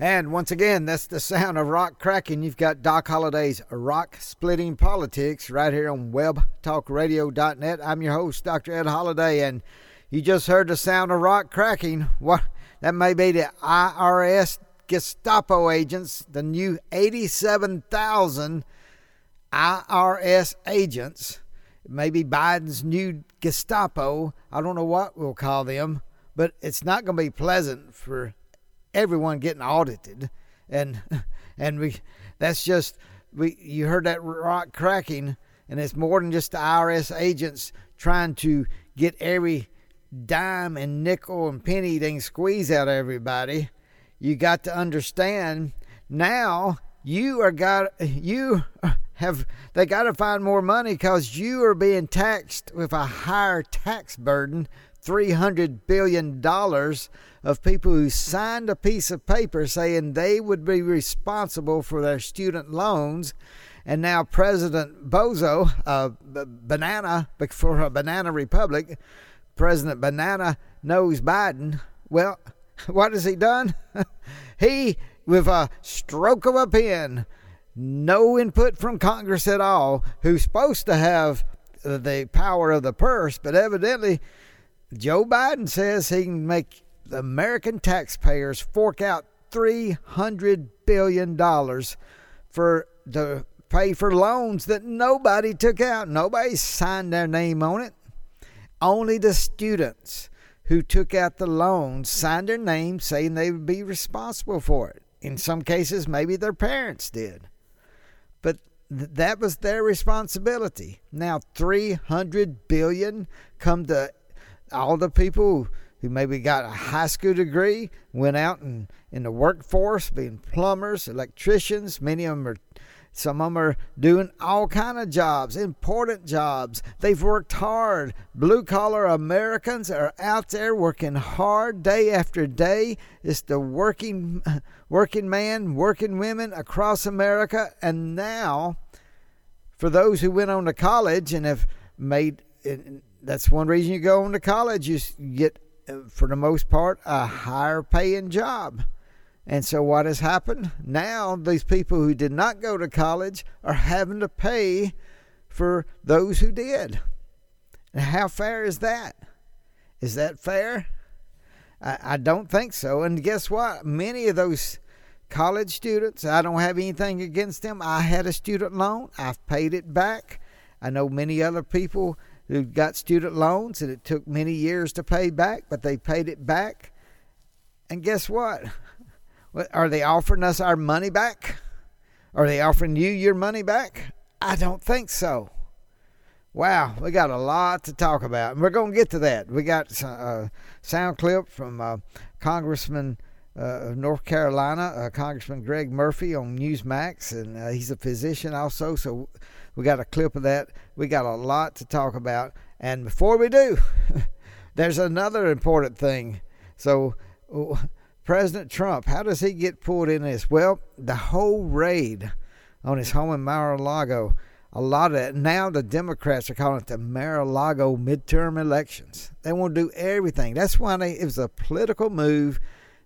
And once again, that's the sound of rock cracking. You've got Doc Holliday's Rock Splitting Politics right here on webtalkradio.net. I'm your host, Dr. Ed Holliday, and you just heard the sound of rock cracking. What? That may be the IRS Gestapo agents, the new 87,000 IRS agents. Maybe Biden's new Gestapo. I don't know what we'll call them, but it's not going to be pleasant for everyone getting audited, and we you heard that rock cracking, and it's more than just the IRS agents trying to get every dime and nickel and penny they can squeeze out of everybody. You got to understand now they got to find more money because you are being taxed with a higher tax burden. $300 billion of people who signed a piece of paper saying they would be responsible for their student loans. And now President Bozo, Banana, for a Banana Republic, President Banana knows Biden. Well, what has he done? He, with a stroke of a pen, no input from Congress at all, who's supposed to have the power of the purse, but evidently Joe Biden says he can make the American taxpayers fork out $300 billion to pay for loans that nobody took out. Nobody signed their name on it. Only the students who took out the loans signed their name saying they would be responsible for it. In some cases, maybe their parents did. But that was their responsibility. Now, $300 billion come to all the people who maybe got a high school degree, went out and in the workforce, being plumbers, electricians. Some of them are doing all kind of jobs, important jobs. They've worked hard. Blue-collar Americans are out there working hard day after day. It's the working man, working women across America. And now, for those who went on to college and have made it, that's one reason you go on to college. You get, for the most part, a higher paying job. And so what has happened? Now these people who did not go to college are having to pay for those who did. And how fair is that? Is that fair? I don't think so. And guess what? Many of those college students, I don't have anything against them. I had a student loan. I've paid it back. I know many other people who got student loans, and it took many years to pay back, but they paid it back. And guess what? Are they offering us our money back? Are they offering you your money back? I don't think so. Wow, we got a lot to talk about, and we're going to get to that. We got a sound clip from Congressman of North Carolina, Congressman Greg Murphy on Newsmax, and he's a physician also, so we got a clip of that. We got a lot to talk about, and before we do, there's another important thing. So President Trump, how does he get pulled in this? Well, the whole raid on his home in Mar-a-Lago, a lot of that. Now the Democrats are calling it the Mar-a-Lago midterm elections. They want to do everything. That's why it was a political move,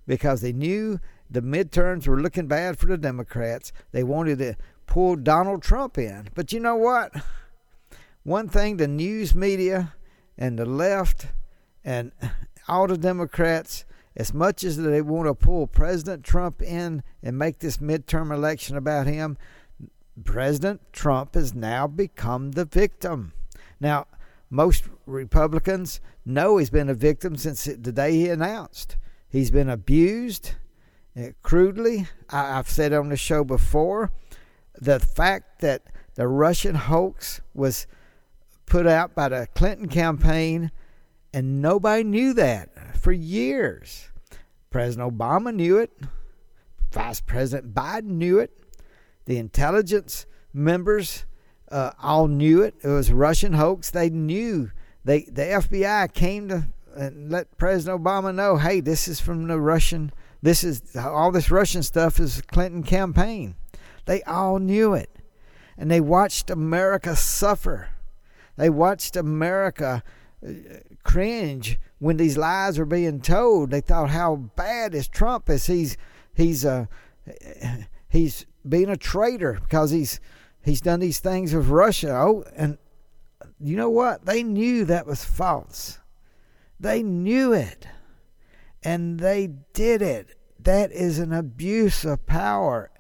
because they knew the midterms were looking bad for the Democrats. They wanted to pull Donald Trump in. But you know what? One thing the news media and the left and all the Democrats, as much as they want to pull President Trump in and make this midterm election about him, President Trump has now become the victim. Now, most Republicans know he's been a victim since the day he announced. He's been abused crudely. I've said on the show before, the fact that the Russian hoax was put out by the Clinton campaign, and nobody knew that for years. President Obama knew it. Vice President Biden knew it. The intelligence members all knew it. It was a Russian hoax. They knew. The FBI came to and let President Obama know, hey, this is from the Russian. This is all this Russian stuff is the Clinton campaign. They all knew it. And they watched America suffer. They watched America cringe when these lies were being told. They thought, how bad is Trump? Is he's being a traitor because he's done these things with Russia. Oh, and you know what? They knew that was false. They knew it, and they did it. That is an abuse of power.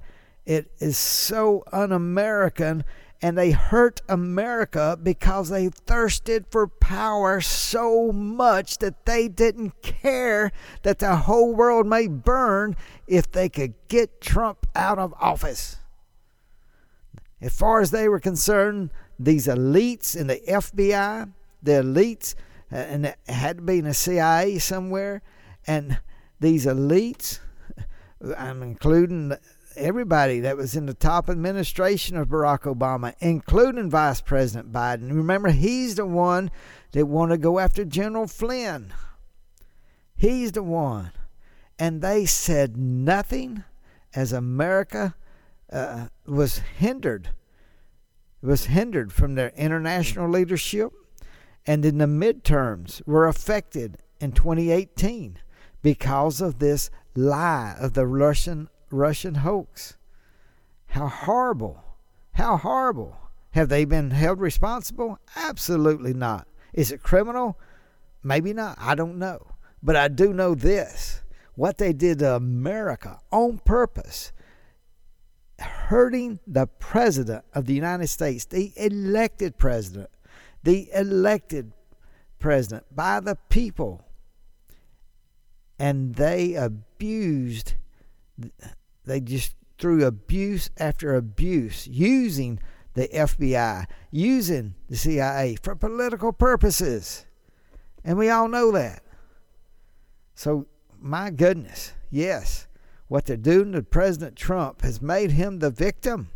It is so un-American, and they hurt America because they thirsted for power so much that they didn't care that the whole world may burn if they could get Trump out of office. As far as they were concerned, these elites in the FBI, the elites, and it had to be in the CIA somewhere, and these elites, I'm including everybody that was in the top administration of Barack Obama, including Vice President Biden. Remember, he's the one that wanted to go after General Flynn. He's the one. And they said nothing as America was hindered from their international leadership. And in the midterms were affected in 2018 because of this lie of the Russian hoax. How horrible. How horrible. Have they been held responsible? Absolutely not. Is it criminal? Maybe not. I don't know. But I do know this. What they did to America on purpose, hurting the President of the United States, the elected president by the people, and they just threw abuse after abuse, using the FBI, using the CIA for political purposes, and we all know that. So my goodness, yes, what they're doing to President Trump has made him the victim.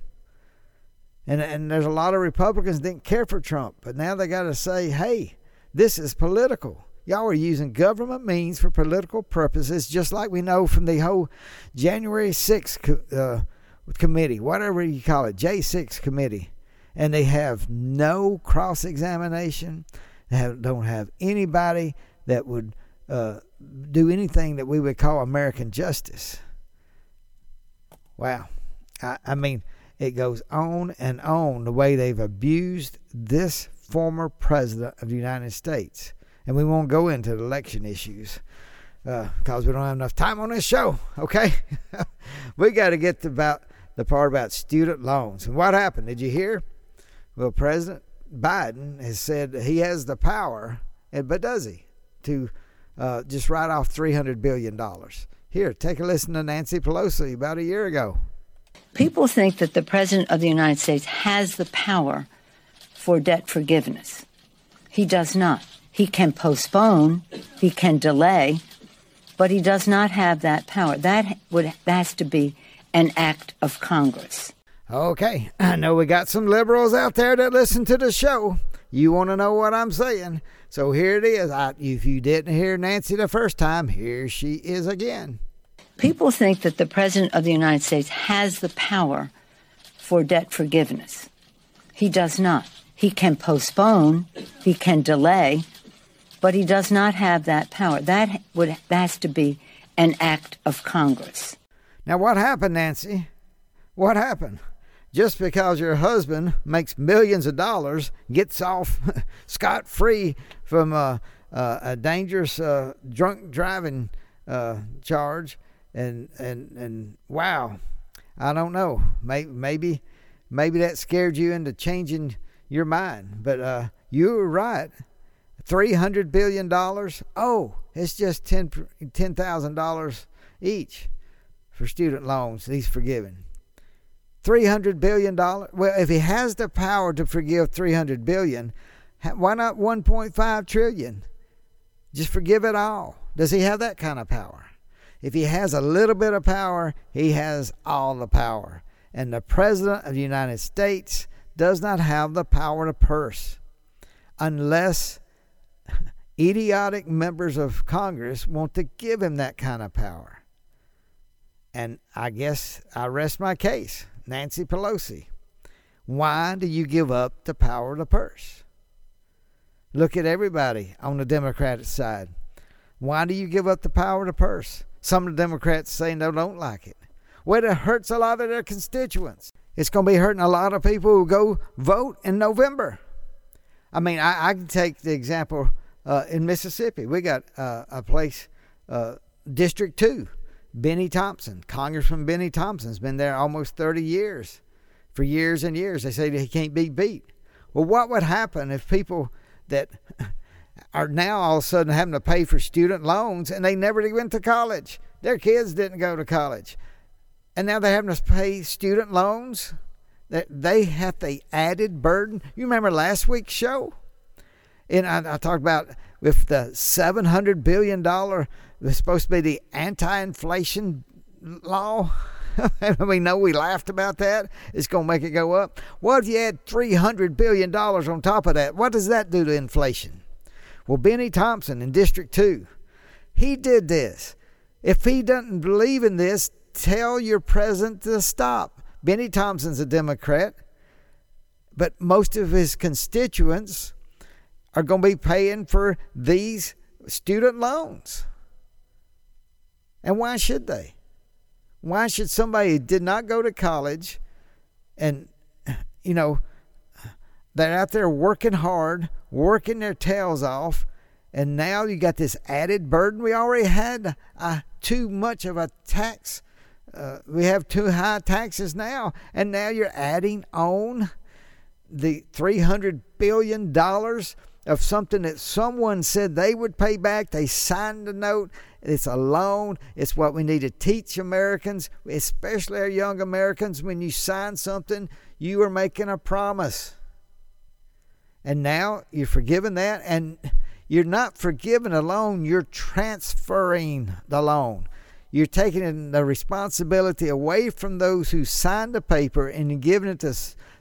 And there's a lot of Republicans didn't care for Trump, but now they got to say, hey, this is political. Y'all are using government means for political purposes, just like we know from the whole January 6th committee, whatever you call it, J6 committee. And they have no cross-examination. They don't have anybody that would do anything that we would call American justice. Wow. I mean, it goes on and on the way they've abused this former president of the United States. And we won't go into the election issues because we don't have enough time on this show, okay? We got to get to about the part about student loans. And what happened? Did you hear? Well, President Biden has said he has the power, but does he, to just write off $300 billion. Here, take a listen to Nancy Pelosi about a year ago. People think that the President of the United States has the power for debt forgiveness. He does not. He can postpone, he can delay, but he does not have that power. That has to be an act of Congress. Okay, I know we got some liberals out there that listen to the show. You want to know what I'm saying. So here it is. If you didn't hear Nancy the first time, here she is again. People think that the President of the United States has the power for debt forgiveness. He does not. He can postpone, he can delay, but he does not have that power. That has to be an act of Congress. Now, what happened, Nancy? What happened? Just because your husband makes millions of dollars, gets off scot-free from a dangerous drunk driving charge, and wow, I don't know. Maybe that scared you into changing your mind. But you were right. $300 billion. Oh, It's just $10,000 each for student loans he's forgiven. $300 billion. Well, if he has the power to forgive $300 billion, why not $1.5 trillion? Just forgive it all. Does he have that kind of power? If he has a little bit of power, he has all the power. And the President of the United States does not have the power to purse unless idiotic members of Congress want to give him that kind of power. And I guess I rest my case. Nancy Pelosi, why do you give up the power to purse? Look at everybody on the Democratic side. Why do you give up the power to purse? Some of the Democrats say no, don't like it. Well, it hurts a lot of their constituents. It's going to be hurting a lot of people who go vote in November. I mean, I can take the example in Mississippi. We got a place, District 2, Benny Thompson. Congressman Benny Thompson's been there almost 30 years, for years and years. They say he can't be beat. Well, what would happen if people that are now all of a sudden having to pay for student loans and they never went to college? Their kids didn't go to college. And now they're having to pay student loans. They have the added burden. You remember last week's show? And I talked about if the $700 billion was supposed to be the anti-inflation law. We know we laughed about that. It's going to make it go up. What if you add $300 billion on top of that? What does that do to inflation? Well, Benny Thompson in District 2, he did this. If he doesn't believe in this, tell your president to stop. Benny Thompson's a Democrat, but most of his constituents are going to be paying for these student loans. And why should they? Why should somebody who did not go to college and, you know, they're out there working hard, working their tails off, and now you got this added burden? We already had too much of a tax. We have too high taxes now, and now you're adding on the $300 billion of something that someone said they would pay back. They signed a note. It's a loan. It's what we need to teach Americans, especially our young Americans. When you sign something, you are making a promise. And now you're forgiving that, and you're not forgiving a loan. You're transferring the loan. You're taking the responsibility away from those who signed the paper and giving it to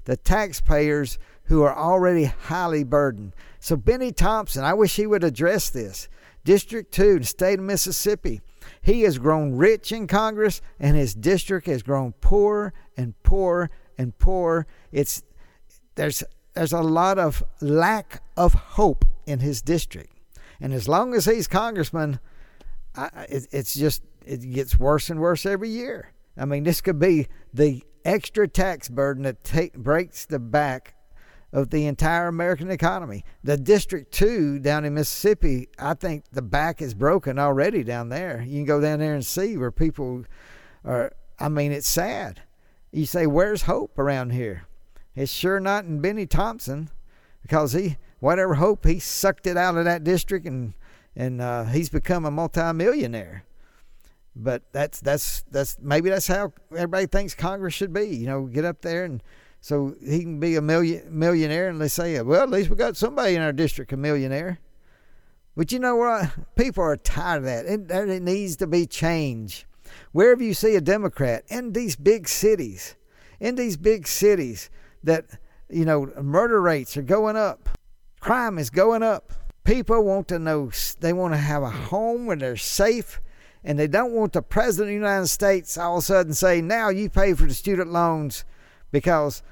the taxpayers who are already highly burdened. So Benny Thompson, I wish he would address this. District 2, the state of Mississippi, he has grown rich in Congress, and his district has grown poorer and poorer and poorer. There's a lot of lack of hope in his district. And as long as he's congressman, it gets worse and worse every year. I mean, this could be the extra tax burden that breaks the back of the entire American economy. The District 2 down in Mississippi, I think the back is broken already down there. You can go down there and see where people are. I mean, it's sad. You say, where's hope around here? It's sure not in Benny Thompson, because whatever hope, he sucked it out of that district, and he's become a multimillionaire. But that's maybe that's how everybody thinks Congress should be. You know, get up there, and so he can be a millionaire, and they say, well, at least we got somebody in our district a millionaire. But you know what? People are tired of that. It needs to be change. Wherever you see a Democrat in these big cities that, you know, murder rates are going up, crime is going up. People want to know. They want to have a home where they're safe. And they don't want the President of the United States all of a sudden say, now you pay for the student loans because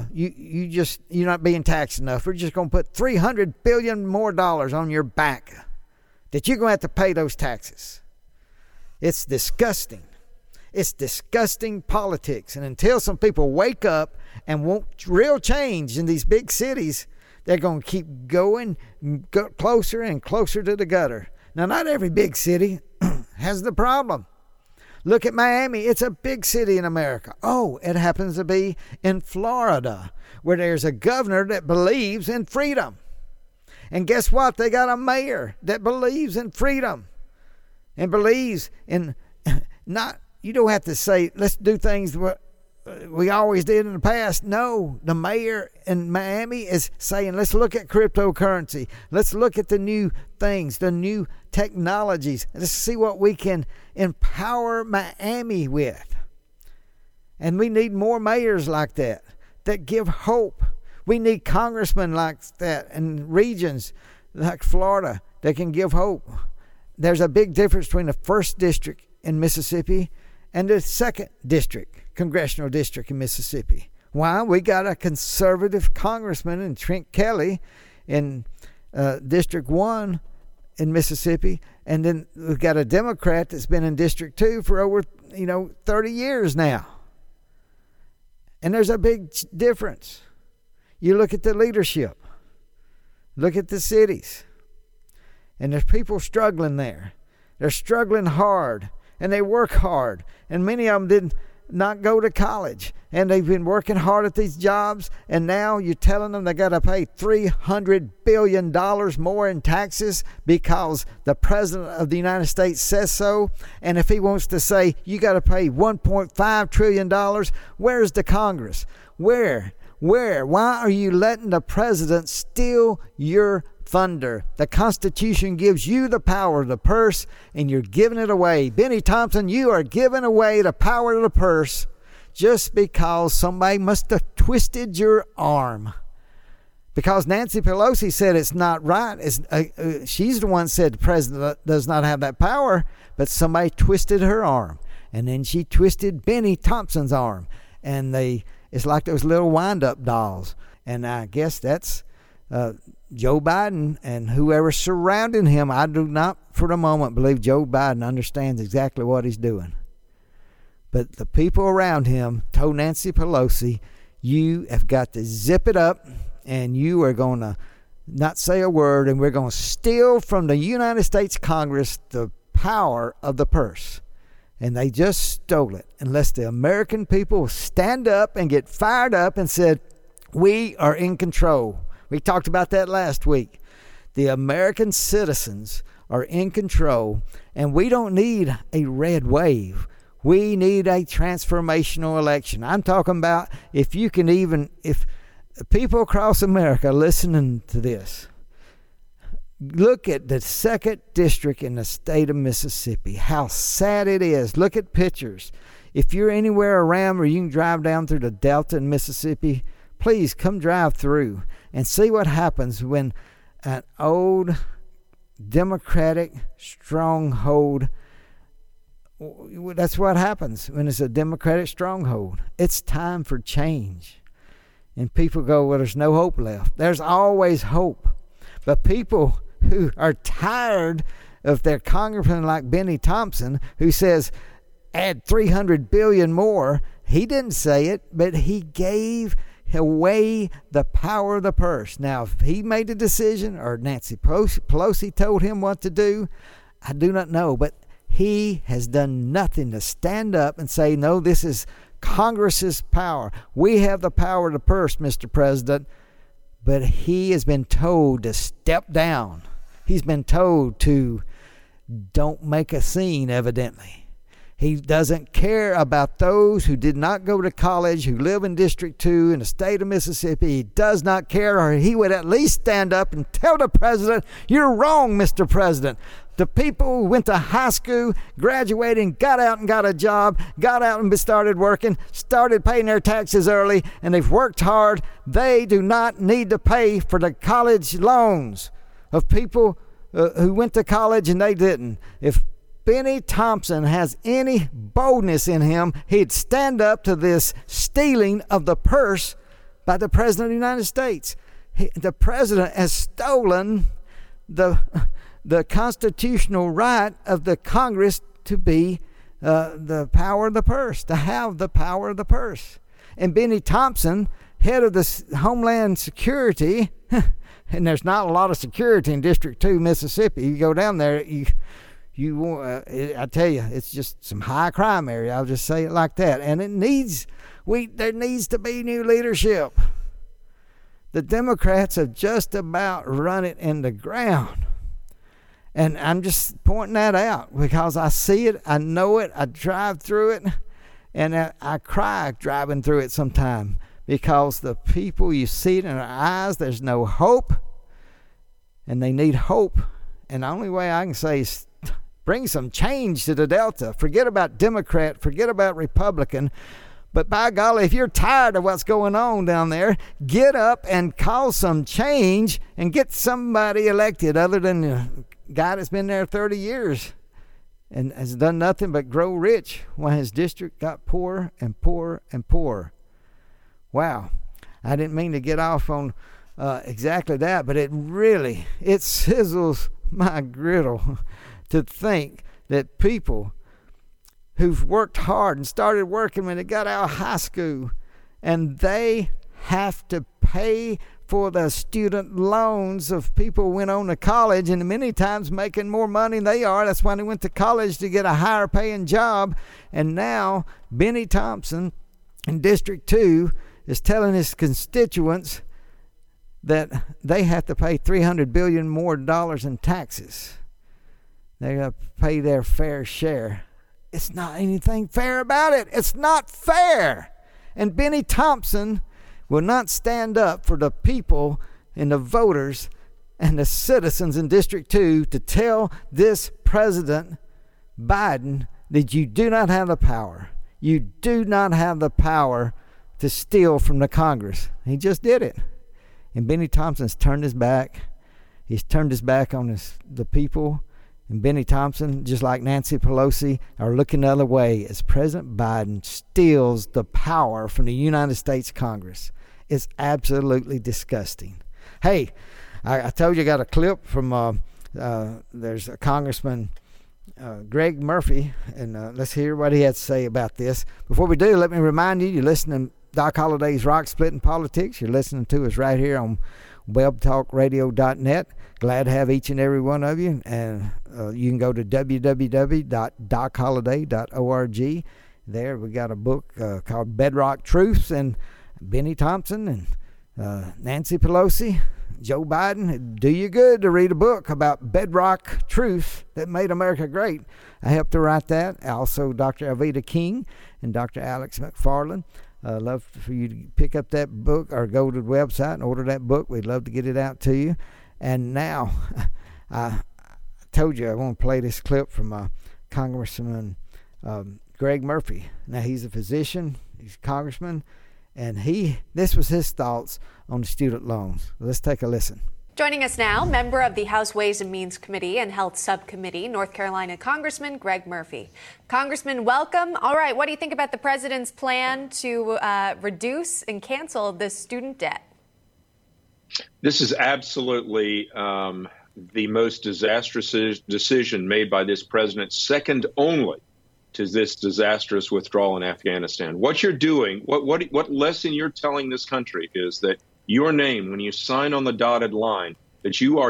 you're not being taxed enough. We're just going to put $300 billion more dollars on your back that you're going to have to pay those taxes. It's disgusting. It's disgusting politics. And until some people wake up and want real change in these big cities, they're going to keep going closer and closer to the gutter. Now, not every big city has the problem. Look at Miami. It's a big city in America. Oh, it happens to be in Florida, where there's a governor that believes in freedom. And guess what? They got a mayor that believes in freedom and believes in not, you don't have to say, let's do things what we always did in the past. No, the mayor in Miami is saying, let's look at cryptocurrency. Let's look at the new things, the new technologies. Let's see what we can empower Miami with. And we need more mayors like that, that give hope. We need congressmen like that and regions like Florida that can give hope. There's a big difference between the first district in Mississippi and the second district, congressional district in Mississippi. Why? We got a conservative congressman in Trent Kelly in District 1 in Mississippi, and then we've got a Democrat that's been in District 2 for over 30 years now. And there's a big difference. You look at the leadership, look at the cities, and there's people struggling there. They're struggling hard, and they work hard, and many of them did not go to college, and they've been working hard at these jobs, and now you're telling them they got to pay $300 billion more in taxes because the President of the United States says so, and if he wants to say you got to pay $1.5 trillion, where's the Congress? Where? Why are you letting the President steal your thunder? The Constitution gives you the power of the purse, and you're giving it away. Benny Thompson, you are giving away the power of the purse just because somebody must have twisted your arm. Because Nancy Pelosi said it's not right. She's the one who said the President does not have that power, but somebody twisted her arm. And then she twisted Benny Thompson's arm. And it's like those little wind-up dolls. And I guess that's Joe Biden and whoever surrounding him. I do not for the moment believe Joe Biden understands exactly what he's doing. But the people around him told Nancy Pelosi, you have got to zip it up, and you are going to not say a word, and we're going to steal from the United States Congress the power of the purse. And they just stole it. Unless the American people stand up and get fired up and said, we are in control. We talked about that last week. The American citizens are in control, and we don't need a red wave. We need a transformational election. I'm talking about if people across America listening to this, look at the second district in the state of Mississippi, how sad it is. Look at pictures. If you're anywhere around where you can drive down through the Delta in Mississippi, please come drive through and see what happens when an old Democratic stronghold, that's what happens when it's a Democratic stronghold. It's time for change. And people go, well, there's no hope left. There's always hope. But people who are tired of their congressman like Benny Thompson, who says add 300 billion more, he didn't say it, but he gave away the power of the purse. Now, if he made a decision or Nancy Pelosi told him what to do, I do not know, but he has done nothing to stand up and say, no, this is Congress's power. We have the power of the purse, Mr. President. But he has been told to step down. He's been told to don't make a scene, evidently. He doesn't care about those who did not go to college, who live in District 2 in the state of Mississippi. He does not care, or he would at least stand up and tell the president, you're wrong, Mr. President. The people who went to high school, graduated, and got out and got a job, got out and started working, started paying their taxes early, and they've worked hard. They do not need to pay for the college loans of people who went to college and they didn't. If Benny Thompson has any boldness in him, he'd stand up to this stealing of the purse by the President of the United States. The President has stolen the constitutional right of the Congress to be the power of the purse, to have the power of the purse. And Benny Thompson, head of the Homeland Security, and there's not a lot of security in District 2, Mississippi. You go down there, I tell you, it's just some high crime area. I'll just say it like that. And there needs to be new leadership. The Democrats have just about run it in the ground. And I'm just pointing that out because I see it, I know it, I drive through it, and I cry driving through it sometimes because the people, you see it in their eyes, there's no hope, and they need hope. And the only way I can say is bring some change to the Delta. Forget about Democrat, forget about Republican. But by golly, if you're tired of what's going on down there, get up and cause some change and get somebody elected other than the guy that's been there 30 years and has done nothing but grow rich while his district got poorer and poorer and poorer. Wow. I didn't mean to get off on exactly that, but it sizzles my griddle to think that people who've worked hard and started working when they got out of high school, and they have to pay for the student loans of people who went on to college and many times making more money than they are. That's why they went to college, to get a higher paying job. And now Benny Thompson in District 2 is telling his constituents that they have to pay $300 billion more in taxes. They're going to pay their fair share. It's not anything fair about it. It's not fair. And Benny Thompson will not stand up for the people and the voters and the citizens in District 2 to tell this President Biden that you do not have the power. You do not have the power to steal from the Congress. He just did it. And Benny Thompson's turned his back. He's turned his back on the people. And Benny Thompson, just like Nancy Pelosi, are looking the other way as President Biden steals the power from the United States Congress. It's absolutely disgusting. Hey, I told you I got a clip from, there's a Congressman, Greg Murphy, and let's hear what he had to say about this. Before we do, let me remind you, you're listening to Doc Holliday's Rock Splitting Politics. You're listening to us right here on webtalkradio.net. Glad to have each and every one of you. And you can go to www.DocHolliday.org. There we got a book called Bedrock Truths, and Benny Thompson and Nancy Pelosi, Joe Biden. It'd do you good to read a book about bedrock truths that made America great. I helped to write that. Also, Dr. Alveda King and Dr. Alex McFarland. I'd love for you to pick up that book or go to the website and order that book. We'd love to get it out to you. And now, I told you I want to play this clip from Congressman Greg Murphy. Now, he's a physician, he's a congressman, and this was his thoughts on student loans. Let's take a listen. Joining us now, member of the House Ways and Means Committee and Health Subcommittee, North Carolina Congressman Greg Murphy. Congressman, welcome. All right, what do you think about the president's plan to reduce and cancel the student debt? This is absolutely the most disastrous decision made by this president, second only to this disastrous withdrawal in Afghanistan. What you're doing, what lesson you're telling this country is that your name, when you sign on the dotted line, that you're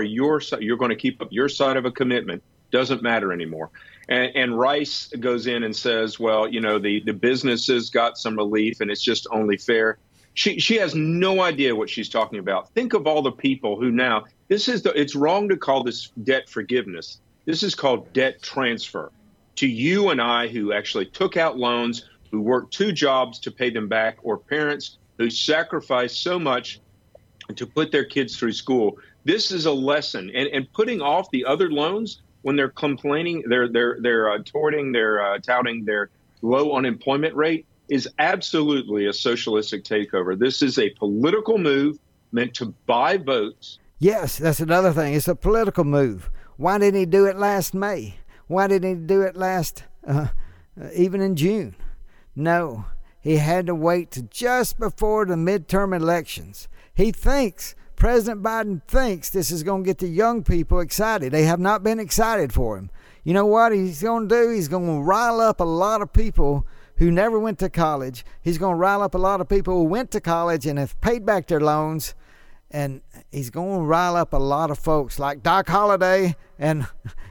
going to keep up your side of a commitment, doesn't matter anymore. And Rice goes in and says, well, you know, the businesses got some relief and it's just only fair. She has no idea what she's talking about. Think of all the people who now, it's wrong to call this debt forgiveness. This is called debt transfer to you and I who actually took out loans, who worked two jobs to pay them back, or parents who sacrificed so much to put their kids through school. This is a lesson, and putting off the other loans when they're complaining, touting their low unemployment rate is absolutely a socialistic takeover. This is a political move meant to buy votes. Yes, that's another thing. It's a political move. Why didn't he do it last May? Why didn't he do it last, even in June? No. He had to wait to just before the midterm elections. President Biden thinks this is going to get the young people excited. They have not been excited for him. You know what he's going to do? He's going to rile up a lot of people who never went to college. He's going to rile up a lot of people who went to college and have paid back their loans. And he's going to rile up a lot of folks like Doc Holliday. And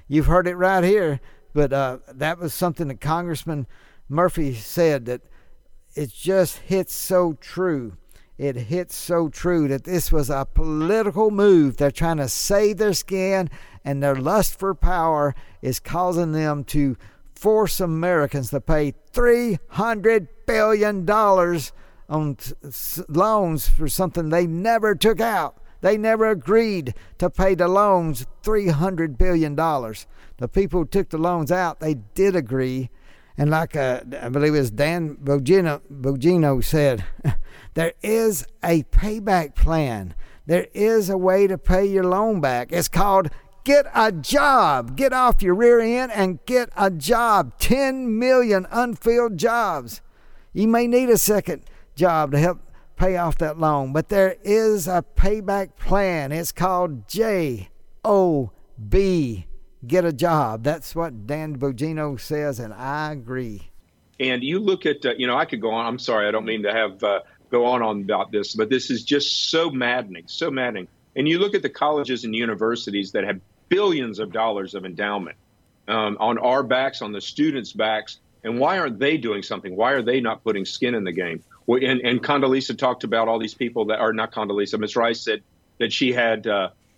you've heard it right here. But that was something that Congressman Murphy said that it just hits so true. It hits so true that this was a political move. They're trying to save their skin, and their lust for power is causing them to force Americans to pay $300 billion on loans for something they never took out. They never agreed to pay the loans, $300 billion. The people who took the loans out, they did agree. And like I believe it was Dan Bongino said, there is a payback plan. There is a way to pay your loan back. It's called get a job. Get off your rear end and get a job. 10 million unfilled jobs. You may need a second job to help pay off that loan, but there is a payback plan. It's called JOB, get a job. That's what Dan Bongino says, and I agree. And you look at, I could go on. I'm sorry, I don't mean to have go on about this, but this is just so maddening. And you look at the colleges and universities that have billions of dollars of endowment on our backs, on the students' backs, and why aren't they doing something? Why are they not putting skin in the game? And Condoleezza talked about all these people that are not Condoleezza. Ms. Rice said that she had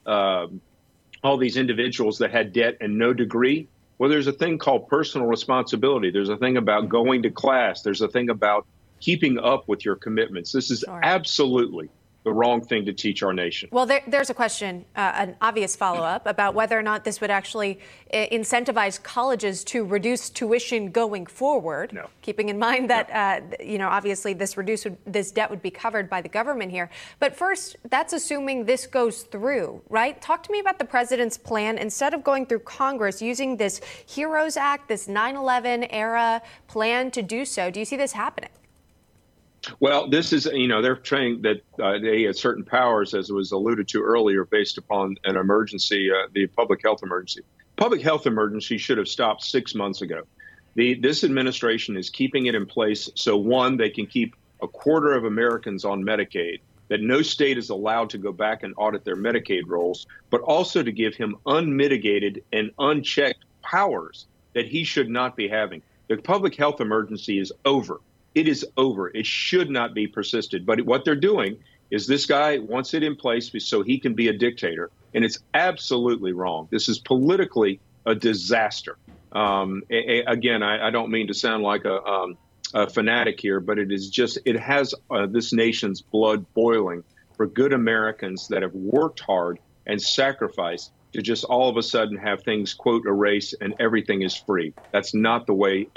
all these individuals that had debt and no degree. Well, there's a thing called personal responsibility. There's a thing about going to class. There's a thing about keeping up with your commitments. This is absolutely the wrong thing to teach our nation. Well, there's a question, an obvious follow-up about whether or not this would actually incentivize colleges to reduce tuition going forward. No. Keeping in mind that obviously this debt would be covered by the government here. But first, that's assuming this goes through, right? Talk to me about the president's plan instead of going through Congress, using this HEROES Act, this 9/11 era plan to do so. Do you see this happening? Well, this is, they're trying that they had certain powers, as was alluded to earlier, based upon an emergency, the public health emergency. Public health emergency should have stopped 6 months ago. This administration is keeping it in place so, one, they can keep a quarter of Americans on Medicaid, that no state is allowed to go back and audit their Medicaid rolls, but also to give him unmitigated and unchecked powers that he should not be having. The public health emergency is over. It is over. It should not be persisted. But what they're doing is this guy wants it in place so he can be a dictator. And it's absolutely wrong. This is politically a disaster. Again, I don't mean to sound like a fanatic here, but it is just, it has this nation's blood boiling for good Americans that have worked hard and sacrificed to just all of a sudden have things, quote, erased and everything is free. That's not the way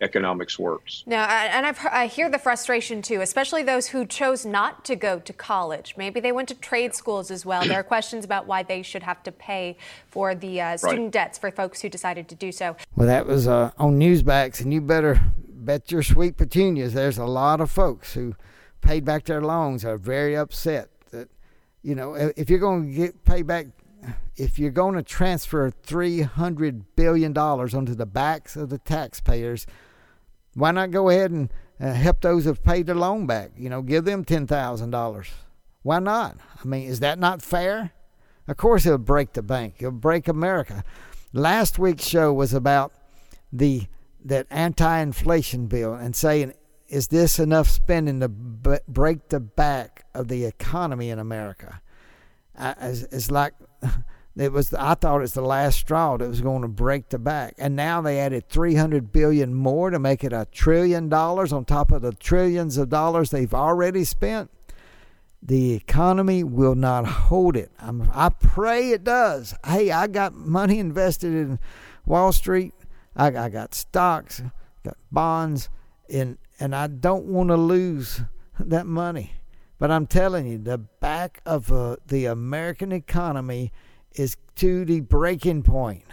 economics works. No, and I hear the frustration, too, especially those who chose not to go to college. Maybe they went to trade schools as well. There are questions about why they should have to pay for the student debts for folks who decided to do so. Well, that was on Newsmax, and you better bet your sweet petunias. There's a lot of folks who paid back their loans are very upset that, if you're going to get paid back, if you're going to transfer $300 billion onto the backs of the taxpayers, why not go ahead and help those who've paid their loan back? Give them $10,000. Why not? I mean, is that not fair? Of course, it'll break the bank. It'll break America. Last week's show was about that anti-inflation bill and saying, is this enough spending to break the back of the economy in America? It's like it was. I thought it's the last straw that was going to break the back, and now they added $300 billion more to make it $1 trillion on top of the trillions of dollars they've already spent. The economy will not hold it. I pray it does. Hey, I got money invested in Wall Street. I got stocks, got bonds, and I don't want to lose that money. But I'm telling you, the back of the American economy is to the breaking point.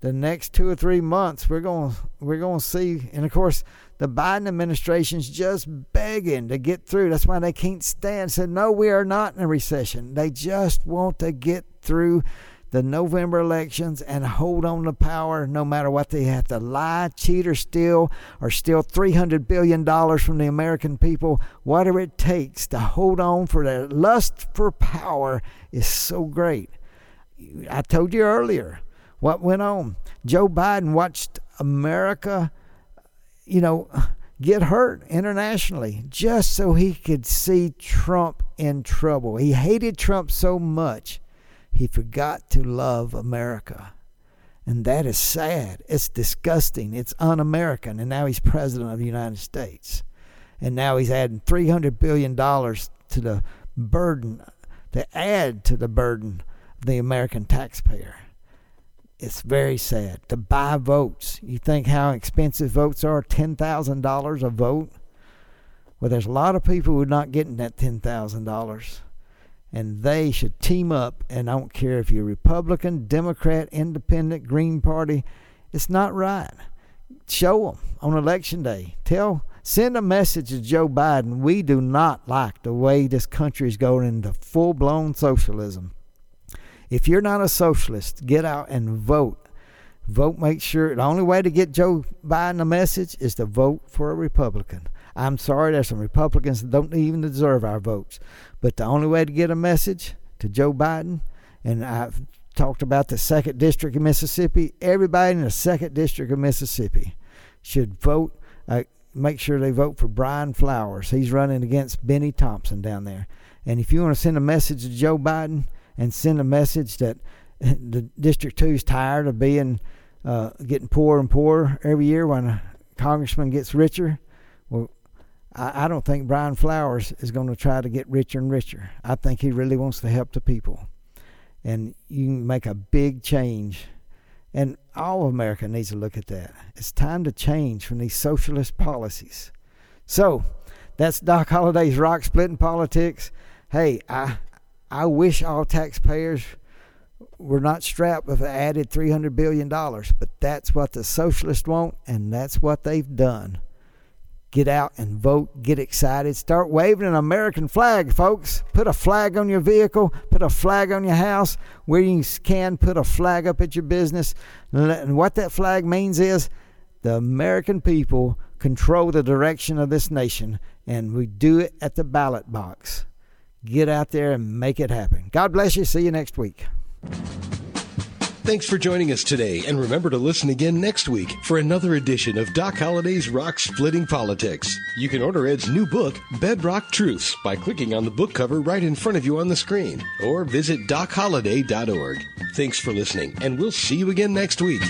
The next 2 or 3 months, we're going to see. And, of course, the Biden administration's just begging to get through. That's why they can't stand. Said, no, we are not in a recession. They just want to get through the November elections and hold on to power no matter what. They have to lie, cheat, or steal $300 billion from the American people. Whatever it takes to hold on, for their lust for power is so great. I told you earlier what went on. Joe Biden watched America, get hurt internationally just so he could see Trump in trouble. He hated Trump so much, he forgot to love America. And that is sad. It's disgusting. It's un-American. And now he's president of the United States. And now he's adding $300 billion to the burden, to add to the burden of the American taxpayer. It's very sad. To buy votes. You think how expensive votes are? $10,000 a vote? Well, there's a lot of people who are not getting that $10,000. And they should team up, and I don't care if you're Republican, Democrat, Independent, Green Party. It's not right. Show them on Election Day. Send a message to Joe Biden. We do not like the way this country is going into full-blown socialism. If you're not a socialist, get out and vote. Vote, make sure. The only way to get Joe Biden a message is to vote for a Republican. I'm sorry, there's some Republicans that don't even deserve our votes. But the only way to get a message to Joe Biden, and I've talked about the 2nd District of Mississippi, everybody in the 2nd District of Mississippi should vote. Make sure they vote for Brian Flowers. He's running against Benny Thompson down there. And if you want to send a message to Joe Biden and send a message that the District 2 is tired of being getting poorer and poorer every year when a congressman gets richer, well, I don't think Brian Flowers is going to try to get richer and richer. I think he really wants to help the people. And you can make a big change. And all of America needs to look at that. It's time to change from these socialist policies. So that's Doc Holliday's Rock Splitting Politics. Hey, I wish all taxpayers were not strapped with an added $300 billion, but that's what the socialists want, and that's what they've done. Get out and vote. Get excited. Start waving an American flag, folks. Put a flag on your vehicle. Put a flag on your house. Where you can, put a flag up at your business. And what that flag means is the American people control the direction of this nation, and we do it at the ballot box. Get out there and make it happen. God bless you. See you next week. Thanks for joining us today, and remember to listen again next week for another edition of Doc Holliday's Rock Splitting Politics. You can order Ed's new book, Bedrock Truths, by clicking on the book cover right in front of you on the screen, or visit DocHolliday.org. Thanks for listening, and we'll see you again next week.